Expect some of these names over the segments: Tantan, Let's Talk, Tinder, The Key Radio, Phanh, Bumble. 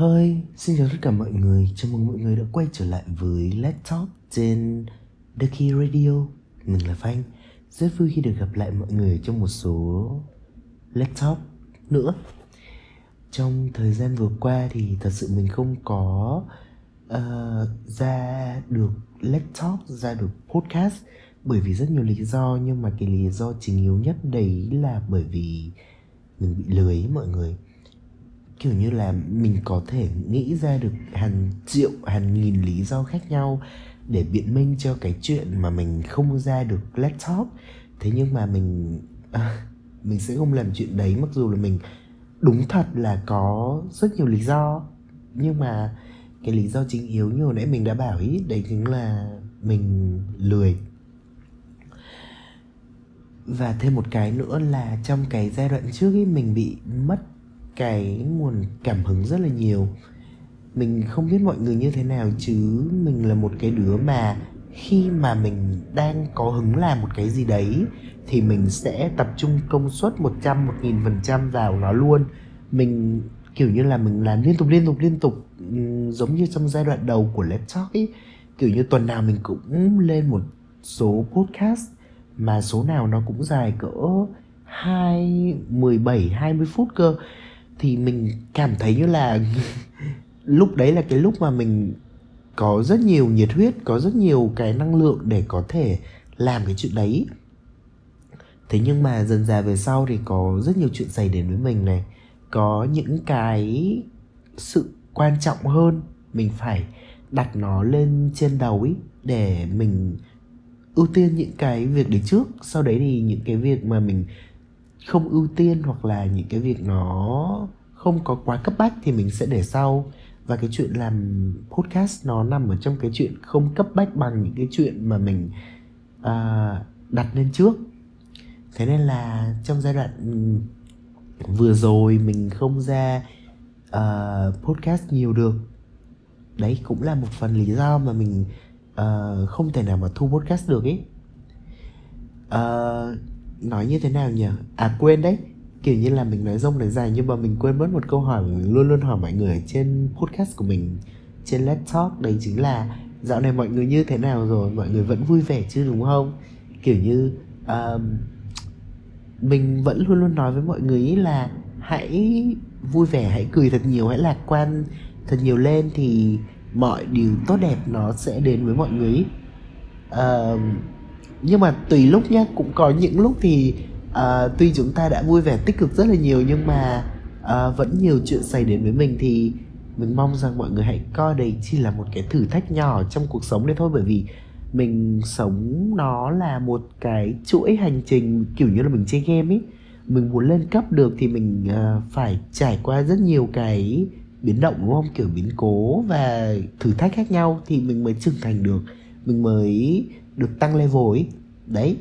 Hi, xin chào tất cả mọi người. Chào mừng mọi người đã quay trở lại với Let's Talk trên The Key Radio. Mình là Phanh. Rất vui khi được gặp lại mọi người trong một số Let's Talk nữa. Trong thời gian vừa qua thì thật sự mình không có ra được Let's Talk, ra được podcast bởi vì rất nhiều lý do. Nhưng mà cái lý do chính yếu nhất đấy là bởi vì mình bị lười mọi người. Kiểu như là mình có thể nghĩ ra được hàng triệu, hàng nghìn lý do khác nhau để biện minh cho cái chuyện mà mình không ra được Let's Talk. Thế nhưng mà mình sẽ không làm chuyện đấy, mặc dù là mình đúng thật là có rất nhiều lý do. Nhưng mà cái lý do chính yếu như hồi nãy mình đã bảo ý, đấy chính là mình lười. Và thêm một cái nữa là trong cái giai đoạn trước ấy, mình bị mất cái nguồn cảm hứng rất là nhiều. Mình không biết mọi người như thế nào chứ mình là một cái đứa mà khi mà mình đang có hứng làm một cái gì đấy thì mình sẽ tập trung công suất 100-1000% vào nó luôn. Mình kiểu như là mình làm liên tục giống như trong giai đoạn đầu của Let's Talk ấy. Kiểu như tuần nào mình cũng lên một số podcast mà số nào nó cũng dài cỡ 17-20 phút cơ. Thì mình cảm thấy như là lúc đấy là cái lúc mà mình có rất nhiều nhiệt huyết, có rất nhiều cái năng lượng để có thể làm cái chuyện đấy. Thế nhưng mà dần dà về sau thì có rất nhiều chuyện xảy đến với mình này. Có những cái sự quan trọng hơn, mình phải đặt nó lên trên đầu ý, để mình ưu tiên những cái việc đấy trước. Sau đấy thì những cái việc mà mình không ưu tiên hoặc là những cái việc nó không có quá cấp bách thì mình sẽ để sau. Và cái chuyện làm podcast nó nằm ở trong cái chuyện không cấp bách bằng những cái chuyện mà mình đặt lên trước. Thế nên là trong giai đoạn vừa rồi mình không ra podcast nhiều được. Đấy cũng là một phần lý do mà mình không thể nào mà thu podcast được ấy. Nói như thế nào nhỉ? À quên đấy, kiểu như là mình nói rông nói dài nhưng mà mình quên mất một câu hỏi mà mình luôn luôn hỏi mọi người trên podcast của mình, trên Let's Talk. Đấy chính là dạo này mọi người như thế nào rồi? Mọi người vẫn vui vẻ chứ đúng không? Kiểu như mình vẫn luôn luôn nói với mọi người ý là hãy vui vẻ, hãy cười thật nhiều, hãy lạc quan thật nhiều lên thì mọi điều tốt đẹp nó sẽ đến với mọi người ý. Nhưng mà tùy lúc nhá, cũng có những lúc thì tuy chúng ta đã vui vẻ tích cực rất là nhiều nhưng mà vẫn nhiều chuyện xảy đến với mình, thì mình mong rằng mọi người hãy coi đây chỉ là một cái thử thách nhỏ trong cuộc sống đấy thôi. Bởi vì mình sống nó là một cái chuỗi hành trình, kiểu như là mình chơi game ấy. Mình muốn lên cấp được thì mình phải trải qua rất nhiều cái biến động đúng không? Kiểu biến cố và thử thách khác nhau thì mình mới trưởng thành được, mình mới được tăng level ấy. Đấy,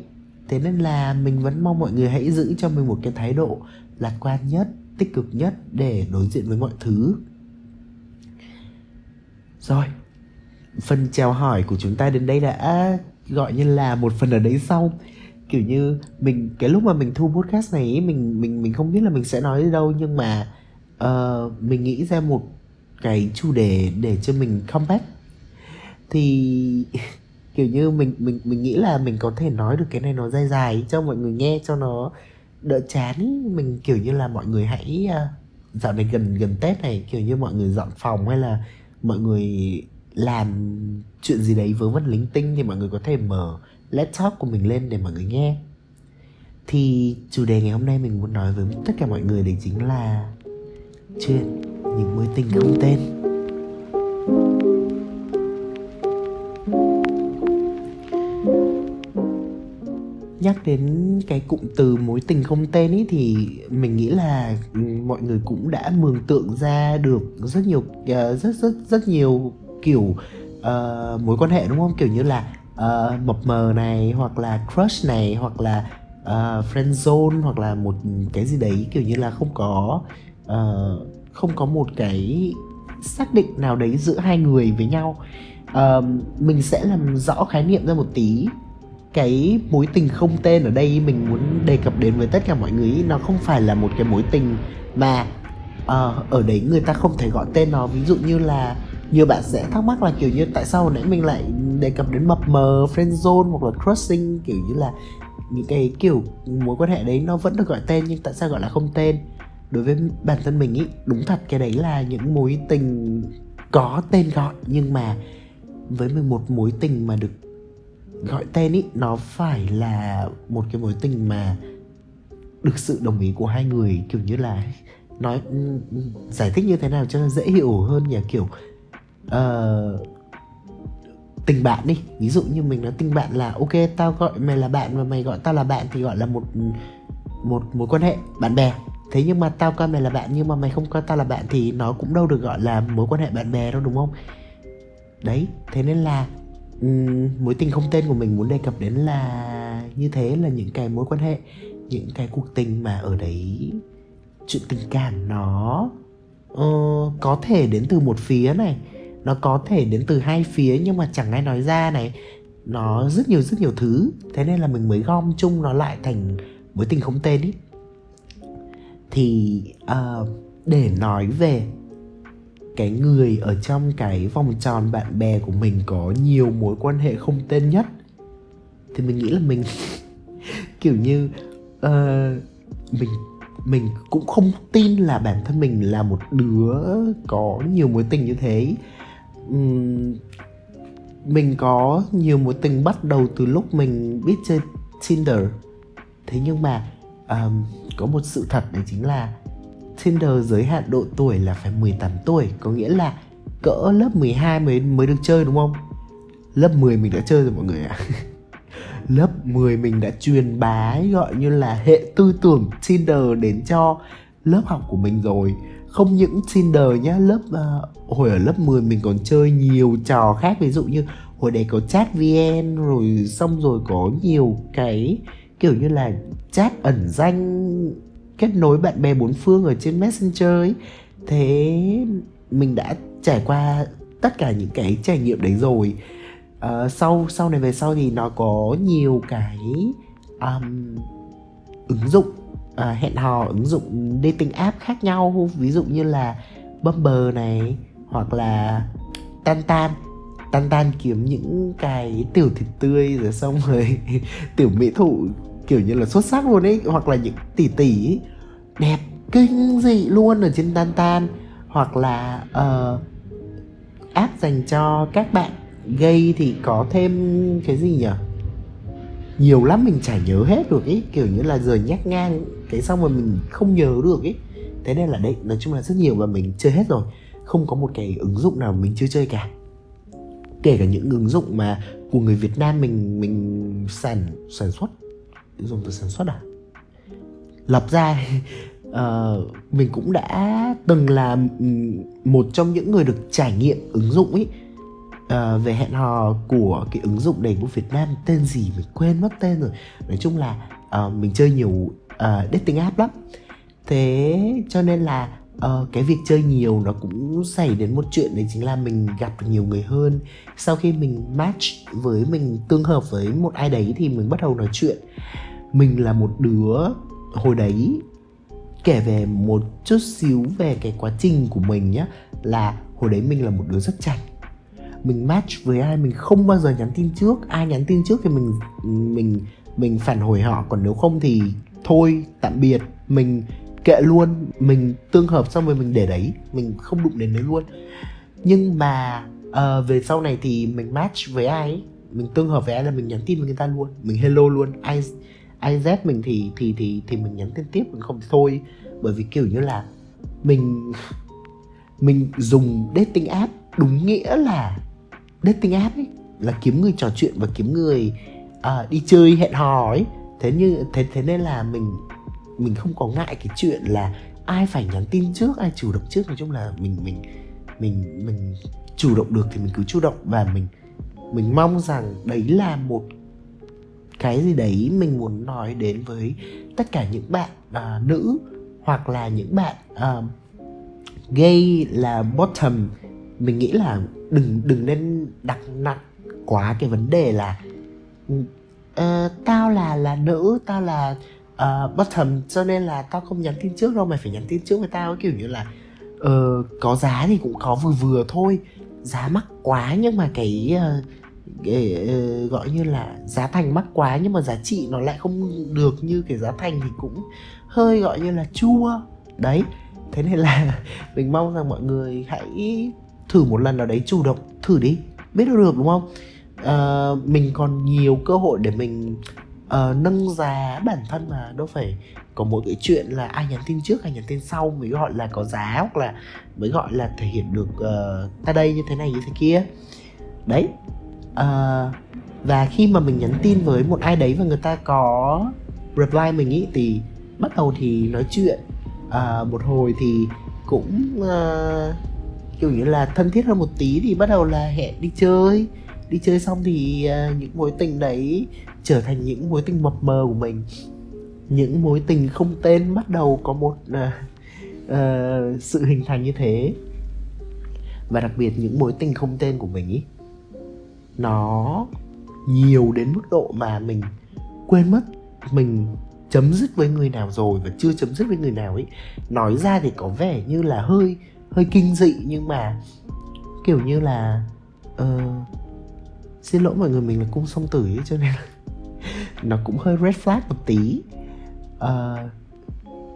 thế nên là mình vẫn mong mọi người hãy giữ cho mình một cái thái độ lạc quan nhất, tích cực nhất để đối diện với mọi thứ. Rồi, phần chào hỏi của chúng ta đến đây đã gọi như là một phần ở đấy xong. Kiểu như mình, cái lúc mà mình thu podcast này ấy, mình không biết là mình sẽ nói đâu. Nhưng mà mình nghĩ ra một cái chủ đề để cho mình comeback. Thì kiểu như mình nghĩ là mình có thể nói được cái này nó dài dài cho mọi người nghe cho nó đỡ chán. Mình kiểu như là mọi người hãy dạo này gần Tết này, kiểu như mọi người dọn phòng hay là mọi người làm chuyện gì đấy vớ vẩn linh tinh thì mọi người có thể mở laptop của mình lên để mọi người nghe. Thì chủ đề ngày hôm nay mình muốn nói với tất cả mọi người đấy chính là chuyện những mối tình không tên. Nhắc đến cái cụm từ mối tình không tên ấy thì mình nghĩ là mọi người cũng đã mường tượng ra được rất nhiều rất nhiều kiểu mối quan hệ đúng không? Kiểu như là mập mờ này, hoặc là crush này, hoặc là friend zone, hoặc là một cái gì đấy kiểu như là không có một cái xác định nào đấy giữa hai người với nhau. Mình sẽ làm rõ khái niệm ra một tí. Cái mối tình không tên ở đây mình muốn đề cập đến với tất cả mọi người, nó không phải là một cái mối tình mà ở đấy người ta không thể gọi tên nó. Ví dụ như là nhiều bạn sẽ thắc mắc là kiểu như tại sao hồi nãy mình lại đề cập đến mập mờ, friend zone hoặc là crushing, kiểu như là những cái kiểu mối quan hệ đấy nó vẫn được gọi tên nhưng tại sao gọi là không tên. Đối với bản thân mình ý, đúng thật cái đấy là những mối tình có tên gọi, nhưng mà với mình một mối tình mà được gọi tên ý, nó phải là một cái mối tình mà được sự đồng ý của hai người. Kiểu như là nói giải thích như thế nào cho nó dễ hiểu hơn nhỉ, kiểu tình bạn đi. Ví dụ như mình nói tình bạn là ok, tao gọi mày là bạn và mày gọi tao là bạn thì gọi là một mối quan hệ bạn bè. Thế nhưng mà tao coi mày là bạn nhưng mà mày không coi tao là bạn thì nó cũng đâu được gọi là mối quan hệ bạn bè đâu, đúng không? Đấy, thế nên là mối tình không tên của mình muốn đề cập đến là như thế, là những cái mối quan hệ, những cái cuộc tình mà ở đấy chuyện tình cảm nó có thể đến từ một phía này, nó có thể đến từ hai phía nhưng mà chẳng ai nói ra này, nó rất nhiều thứ. Thế nên là mình mới gom chung nó lại thành mối tình không tên ý. Thì để nói về cái người ở trong cái vòng tròn bạn bè của mình có nhiều mối quan hệ không tên nhất thì mình nghĩ là mình kiểu như mình cũng không tin là bản thân mình là một đứa có nhiều mối tình như thế. Mình có nhiều mối tình bắt đầu từ lúc mình biết chơi Tinder. Thế nhưng mà có một sự thật đấy chính là Tinder giới hạn độ tuổi là phải 18 tuổi. Có nghĩa là cỡ lớp 12 mới được chơi, đúng không? Lớp 10 mình đã chơi rồi mọi người ạ. Lớp 10 mình đã truyền bá gọi như là hệ tư tưởng Tinder đến cho lớp học của mình rồi. Không những Tinder nhá, hồi ở lớp 10 mình còn chơi nhiều trò khác. Ví dụ như hồi đấy có chat VN, rồi xong rồi có nhiều cái kiểu như là chat ẩn danh, kết nối bạn bè bốn phương ở trên Messenger ấy. Thế mình đã trải qua tất cả những cái trải nghiệm đấy rồi. Sau này về sau thì nó có nhiều cái ứng dụng hẹn hò, ứng dụng dating app khác nhau. Ví dụ như là Bumble này hoặc là Tantan kiếm những cái tiểu thịt tươi rồi xong rồi tiểu mỹ thụ kiểu như là xuất sắc luôn ấy, hoặc là những tỷ tỷ đẹp kinh dị luôn ở trên Tantan, hoặc là app dành cho các bạn gay thì có thêm cái gì nhỉ, nhiều lắm mình chả nhớ hết được ấy, kiểu như là giờ nhắc ngang cái xong mà mình không nhớ được ấy. Thế nên là đấy, nói chung là rất nhiều và mình chơi hết rồi, không có một cái ứng dụng nào mình chưa chơi cả, kể cả những ứng dụng mà của người Việt Nam mình sản xuất dùng từ sản xuất lập ra. Mình cũng đã từng là một trong những người được trải nghiệm ứng dụng ấy, về hẹn hò của cái ứng dụng đầy của Việt Nam tên gì mình quên mất tên rồi. Nói chung là mình chơi nhiều dating app lắm. Thế cho nên là cái việc chơi nhiều nó cũng xảy đến một chuyện đấy chính là mình gặp được nhiều người hơn. Sau khi mình match với mình tương hợp với một ai đấy thì mình bắt đầu nói chuyện. Mình là một đứa hồi đấy, kể về một chút xíu về cái quá trình của mình nhá, là hồi đấy mình là một đứa rất chảnh. Mình match với ai mình không bao giờ nhắn tin trước, ai nhắn tin trước thì mình phản hồi họ, còn nếu không thì thôi tạm biệt, mình kệ luôn, mình tương hợp xong rồi mình để đấy, mình không đụng đến đấy luôn. Nhưng mà về sau này thì mình match với ai ấy, mình tương hợp với ai là mình nhắn tin với người ta luôn, mình hello luôn, ai dép mình thì mình nhắn tin tiếp, mình không thì thôi. Bởi vì kiểu như là mình dùng dating app đúng nghĩa là dating app ấy là kiếm người trò chuyện và kiếm người đi chơi hẹn hò ấy. Thế nên là mình không có ngại cái chuyện là ai phải nhắn tin trước, ai chủ động trước. Nói chung là mình chủ động được thì mình cứ chủ động, và mình mong rằng đấy là một cái gì đấy mình muốn nói đến với tất cả những bạn nữ hoặc là những bạn gay là bottom. Mình nghĩ là đừng nên đặt nặng quá cái vấn đề là tao là nữ, tao là bottom, cho nên là tao không nhắn tin trước đâu, mày phải nhắn tin trước với tao, kiểu như là có giá thì cũng có vừa vừa thôi, giá mắc quá nhưng mà cái gọi như là giá thành mắc quá nhưng mà giá trị nó lại không được như cái giá thành thì cũng hơi gọi như là chua đấy. Thế nên là mình mong rằng mọi người hãy thử một lần nào đấy, chủ động thử đi, biết đâu được, đúng không? Mình còn nhiều cơ hội để mình nâng giá bản thân mà, đâu phải có mỗi cái chuyện là ai nhắn tin trước ai nhắn tin sau mới gọi là có giá, hoặc là mới gọi là thể hiện được ta đây như thế này như thế kia đấy. Và khi mà mình nhắn tin với một ai đấy và người ta có reply mình ý, thì bắt đầu thì nói chuyện một hồi thì cũng kiểu như là thân thiết hơn một tí, thì bắt đầu là hẹn đi chơi. Đi chơi xong thì những mối tình đấy trở thành những mối tình mập mờ của mình. Những mối tình không tên bắt đầu có một sự hình thành như thế. Và đặc biệt những mối tình không tên của mình ý, nó nhiều đến mức độ mà mình quên mất mình chấm dứt với người nào rồi và chưa chấm dứt với người nào ấy. Nói ra thì có vẻ như là hơi kinh dị, nhưng mà kiểu như là xin lỗi mọi người, mình là cung song tử ấy, cho nên là nó cũng hơi red flag một tí.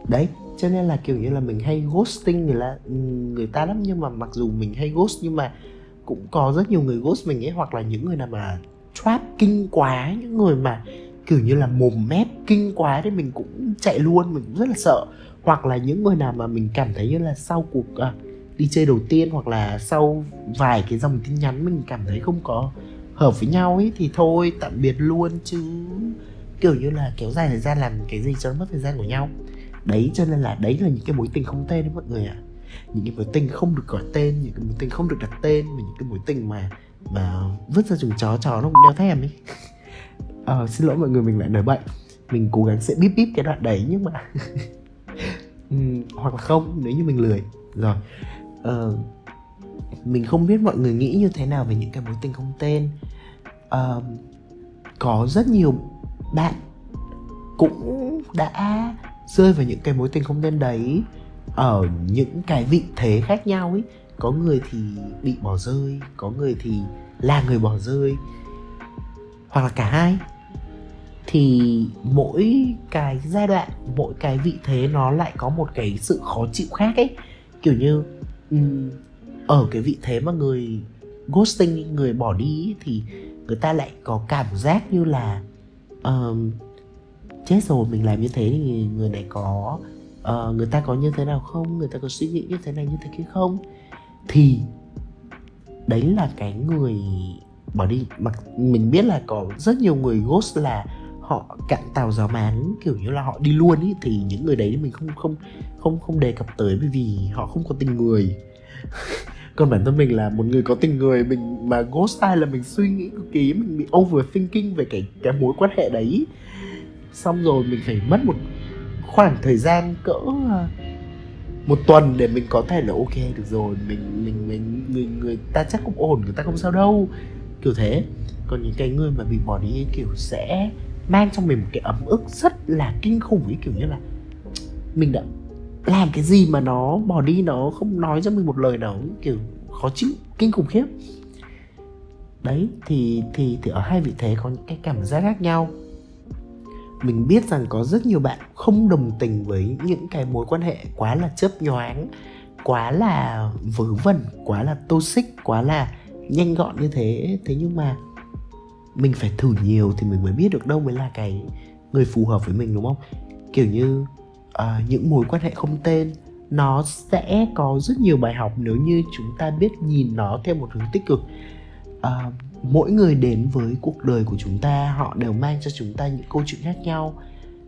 Đấy, cho nên là kiểu như là mình hay ghosting người ta lắm. Nhưng mà mặc dù mình hay ghost nhưng mà cũng có rất nhiều người ghost mình ấy, hoặc là những người nào mà trap kinh quá, những người mà kiểu như là mồm mép kinh quá đấy mình cũng chạy luôn, mình cũng rất là sợ. Hoặc là những người nào mà mình cảm thấy như là sau cuộc đi chơi đầu tiên hoặc là sau vài cái dòng tin nhắn mình cảm thấy không có hợp với nhau ấy thì thôi tạm biệt luôn, chứ kiểu như là kéo dài thời gian làm cái gì cho mất thời gian của nhau. Đấy, cho nên là đấy là những cái mối tình không tên đấy mọi người ạ. Những cái mối tình không được gọi tên, những cái mối tình không được đặt tên, và những cái mối tình mà vứt ra chùm chó nó cũng đeo thèm ấy. Xin lỗi mọi người, mình lại nói bậy. Mình cố gắng sẽ bíp cái đoạn đấy nhưng mà hoặc là không, nếu như mình lười. Rồi mình không biết mọi người nghĩ như thế nào về những cái mối tình không tên. Có rất nhiều bạn cũng đã rơi vào những cái mối tình không tên đấy ở những cái vị thế khác nhau ấy. Có người thì bị bỏ rơi, có người thì là người bỏ rơi, hoặc là cả hai. Thì mỗi cái giai đoạn, mỗi cái vị thế nó lại có một cái sự khó chịu khác ấy. Kiểu như ở cái vị thế mà người ghosting, người bỏ đi ấy, thì người ta lại có cảm giác như là chết rồi, mình làm như thế thì người này có người ta có như thế nào không, người ta có suy nghĩ như thế này như thế kia không. Thì đấy là cái người bỏ đi. Mà mình biết là có rất nhiều người ghost là họ cạn tàu giáo mán, kiểu như là họ đi luôn ý, thì những người đấy mình không đề cập tới bởi vì họ không có tình người. Còn bản thân mình là một người có tình người, mình mà ghost ai là mình suy nghĩ cực kỳ, mình bị overthinking về cái mối quan hệ đấy. Xong rồi mình phải mất một khoảng thời gian cỡ một tuần để mình có thể là ok được rồi, người ta chắc cũng ổn, người ta không sao đâu, kiểu thế. Còn những cái người mà bị bỏ đi ấy, kiểu sẽ mang trong mình một cái ấm ức rất là kinh khủng ấy, kiểu như là mình đã làm cái gì mà nó bỏ đi, nó không nói cho mình một lời nào, kiểu khó chịu kinh khủng khiếp. Đấy, thì ở hai vị thế có những cái cảm giác khác nhau. Mình biết rằng có rất nhiều bạn không đồng tình với những cái mối quan hệ quá là chớp nhoáng, quá là vớ vẩn, quá là toxic, quá là nhanh gọn như thế. Thế nhưng mà mình phải thử nhiều thì mình mới biết được đâu mới là cái người phù hợp với mình, đúng không? Kiểu như những mối quan hệ không tên nó sẽ có rất nhiều bài học nếu như chúng ta biết nhìn nó theo một hướng tích cực. Mỗi người đến với cuộc đời của chúng ta, họ đều mang cho chúng ta những câu chuyện khác nhau.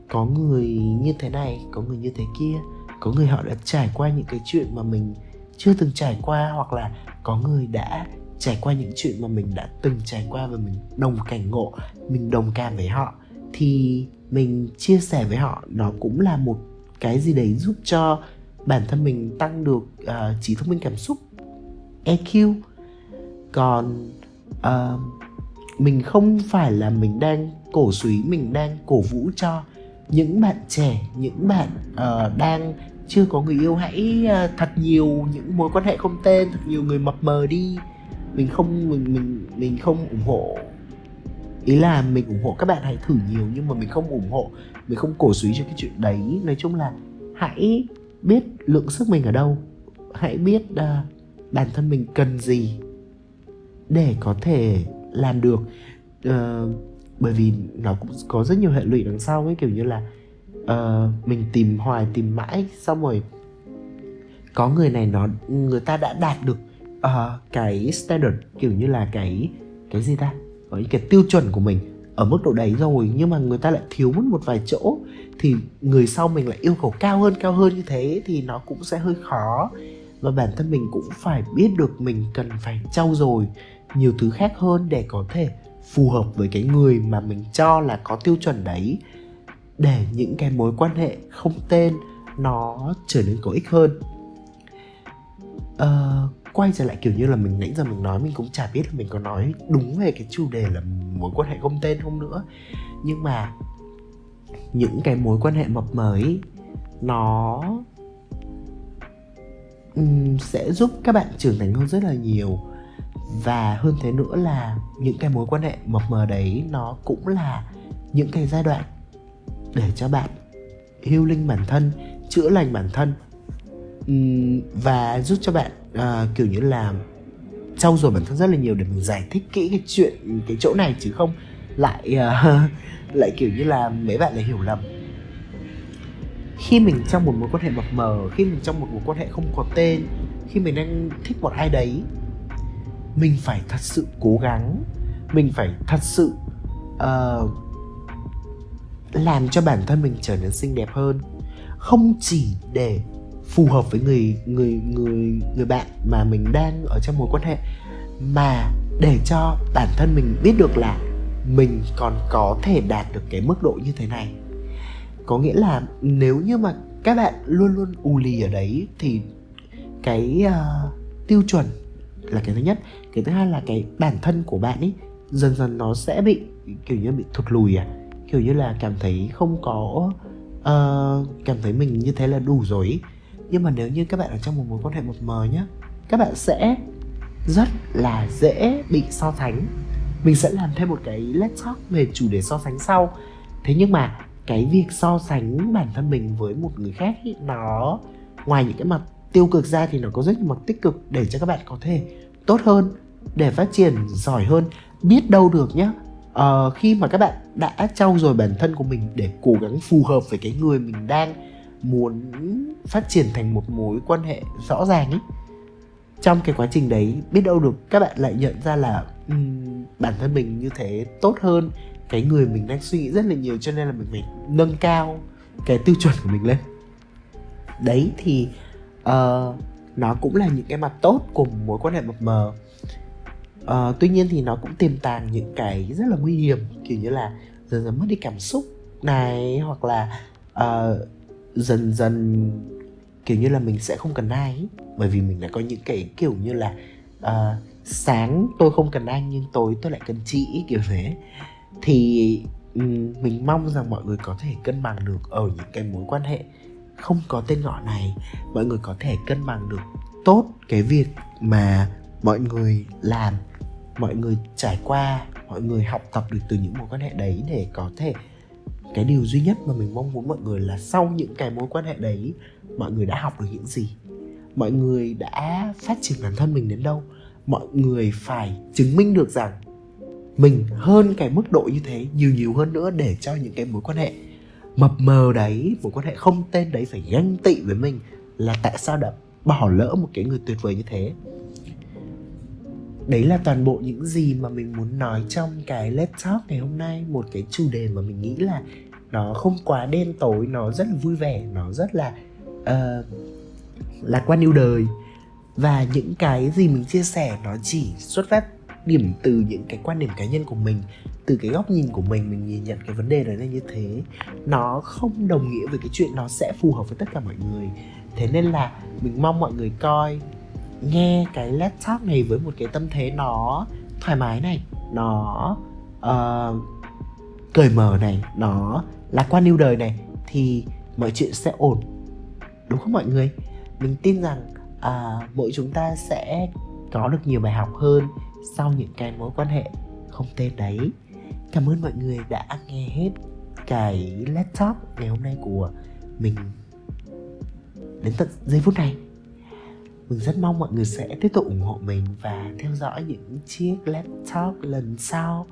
Có người như thế này, có người như thế kia, có người họ đã trải qua những cái chuyện mà mình chưa từng trải qua, hoặc là có người đã trải qua những chuyện mà mình đã từng trải qua và mình đồng cảnh ngộ, mình đồng cảm với họ. Thì mình chia sẻ với họ, nó cũng là một cái gì đấy giúp cho bản thân mình tăng được trí thông minh cảm xúc, EQ. Còn mình không phải là mình đang cổ suý, mình đang cổ vũ cho những bạn trẻ, những bạn đang chưa có người yêu, hãy thật nhiều những mối quan hệ không tên, thật nhiều người mập mờ đi. Mình không ủng hộ, ý là mình ủng hộ các bạn hãy thử nhiều, nhưng mà mình không ủng hộ, mình không cổ suý cho cái chuyện đấy. Nói chung là hãy biết lượng sức mình ở đâu, hãy biết bản thân mình cần gì để có thể làm được, bởi vì nó cũng có rất nhiều hệ lụy đằng sau ấy, kiểu như là mình tìm hoài tìm mãi, xong rồi có người này người ta đã đạt được cái standard, kiểu như là cái gì ta, có những cái tiêu chuẩn của mình ở mức độ đấy rồi, nhưng mà người ta lại thiếu mất một vài chỗ, thì người sau mình lại yêu cầu cao hơn như thế, thì nó cũng sẽ hơi khó. Và bản thân mình cũng phải biết được mình cần phải trau dồi nhiều thứ khác hơn để có thể phù hợp với cái người mà mình cho là có tiêu chuẩn đấy, để những cái mối quan hệ không tên nó trở nên có ích hơn. Quay trở lại kiểu như là mình nãy giờ mình nói, mình cũng chả biết là mình có nói đúng về cái chủ đề là mối quan hệ không tên không nữa, nhưng mà những cái mối quan hệ mập mờ ấy, nó sẽ giúp các bạn trưởng thành hơn rất là nhiều. Và hơn thế nữa là những cái mối quan hệ mập mờ đấy nó cũng là những cái giai đoạn để cho bạn healing bản thân, chữa lành bản thân, và giúp cho bạn kiểu như là trau dồi bản thân rất là nhiều, để mình giải thích kỹ cái chuyện cái chỗ này, chứ không lại kiểu như là mấy bạn lại hiểu lầm. Khi mình trong một mối quan hệ mập mờ, khi mình trong một mối quan hệ không có tên, khi mình đang thích một ai đấy, mình phải thật sự cố gắng, mình phải thật sự làm cho bản thân mình trở nên xinh đẹp hơn, không chỉ để phù hợp với người bạn mà mình đang ở trong mối quan hệ, mà để cho bản thân mình biết được là mình còn có thể đạt được cái mức độ như thế này. Có nghĩa là nếu như mà các bạn luôn luôn ù lì ở đấy thì cái tiêu chuẩn là cái thứ nhất. Cái thứ hai là cái bản thân của bạn ấy dần dần nó sẽ bị kiểu như bị thụt lùi, kiểu như là cảm thấy không có cảm thấy mình như thế là đủ rồi ấy. Nhưng mà nếu như các bạn ở trong một mối quan hệ mập mờ nhé, các bạn sẽ rất là dễ bị so sánh. Mình sẽ làm thêm một cái Let's Talk về chủ đề so sánh sau. Thế nhưng mà cái việc so sánh bản thân mình với một người khác ý, nó ngoài những cái mặt tiêu cực ra thì nó có rất nhiều mặt tích cực, để cho các bạn có thể tốt hơn, để phát triển giỏi hơn. Biết đâu được nhé, khi mà các bạn đã trau dồi bản thân của mình để cố gắng phù hợp với cái người mình đang muốn phát triển thành một mối quan hệ rõ ràng ấy, trong cái quá trình đấy biết đâu được các bạn lại nhận ra là bản thân mình như thế tốt hơn cái người mình đang suy nghĩ rất là nhiều, cho nên là mình phải nâng cao cái tiêu chuẩn của mình lên. Đấy thì nó cũng là những cái mặt tốt của mối quan hệ mập mờ. Tuy nhiên thì nó cũng tiềm tàng những cái rất là nguy hiểm, kiểu như là dần dần mất đi cảm xúc này, hoặc là dần dần kiểu như là mình sẽ không cần ai ấy. Bởi vì mình đã có những cái kiểu như là sáng tôi không cần anh nhưng tối tôi lại cần chị ấy, kiểu thế. Thì mình mong rằng mọi người có thể cân bằng được ở những cái mối quan hệ không có tên gọi này. Mọi người có thể cân bằng được tốt cái việc mà mọi người làm, mọi người trải qua, mọi người học tập được từ những mối quan hệ đấy, để có thể cái điều duy nhất mà mình mong muốn mọi người là sau những cái mối quan hệ đấy, mọi người đã học được những gì, mọi người đã phát triển bản thân mình đến đâu. Mọi người phải chứng minh được rằng mình hơn cái mức độ như thế nhiều hơn nữa, để cho những cái mối quan hệ mập mờ đấy, mối quan hệ không tên đấy phải ganh tị với mình là tại sao đã bỏ lỡ một cái người tuyệt vời như thế. Đấy là toàn bộ những gì mà mình muốn nói trong cái Let's Talk ngày hôm nay. Một cái chủ đề mà mình nghĩ là nó không quá đen tối, nó rất là vui vẻ, nó rất là lạc quan yêu đời. Và những cái gì mình chia sẻ nó chỉ xuất phát điểm từ những cái quan điểm cá nhân của mình, từ cái góc nhìn của mình nhìn nhận cái vấn đề đấy là như thế. Nó không đồng nghĩa với cái chuyện nó sẽ phù hợp với tất cả mọi người. Thế nên là mình mong mọi người nghe cái Let's Talk này với một cái tâm thế nó thoải mái này, nó cởi mở này, nó lạc quan yêu đời này thì mọi chuyện sẽ ổn, đúng không mọi người? Mình tin rằng mỗi chúng ta sẽ có được nhiều bài học hơn sau những cái mối quan hệ không tên đấy. Cảm ơn mọi người đã nghe hết cái Let's Talk ngày hôm nay của mình đến tận giây phút này. Mình rất mong mọi người sẽ tiếp tục ủng hộ mình và theo dõi những chiếc Let's Talk lần sau.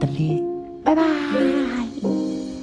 Tạm biệt, bye bye.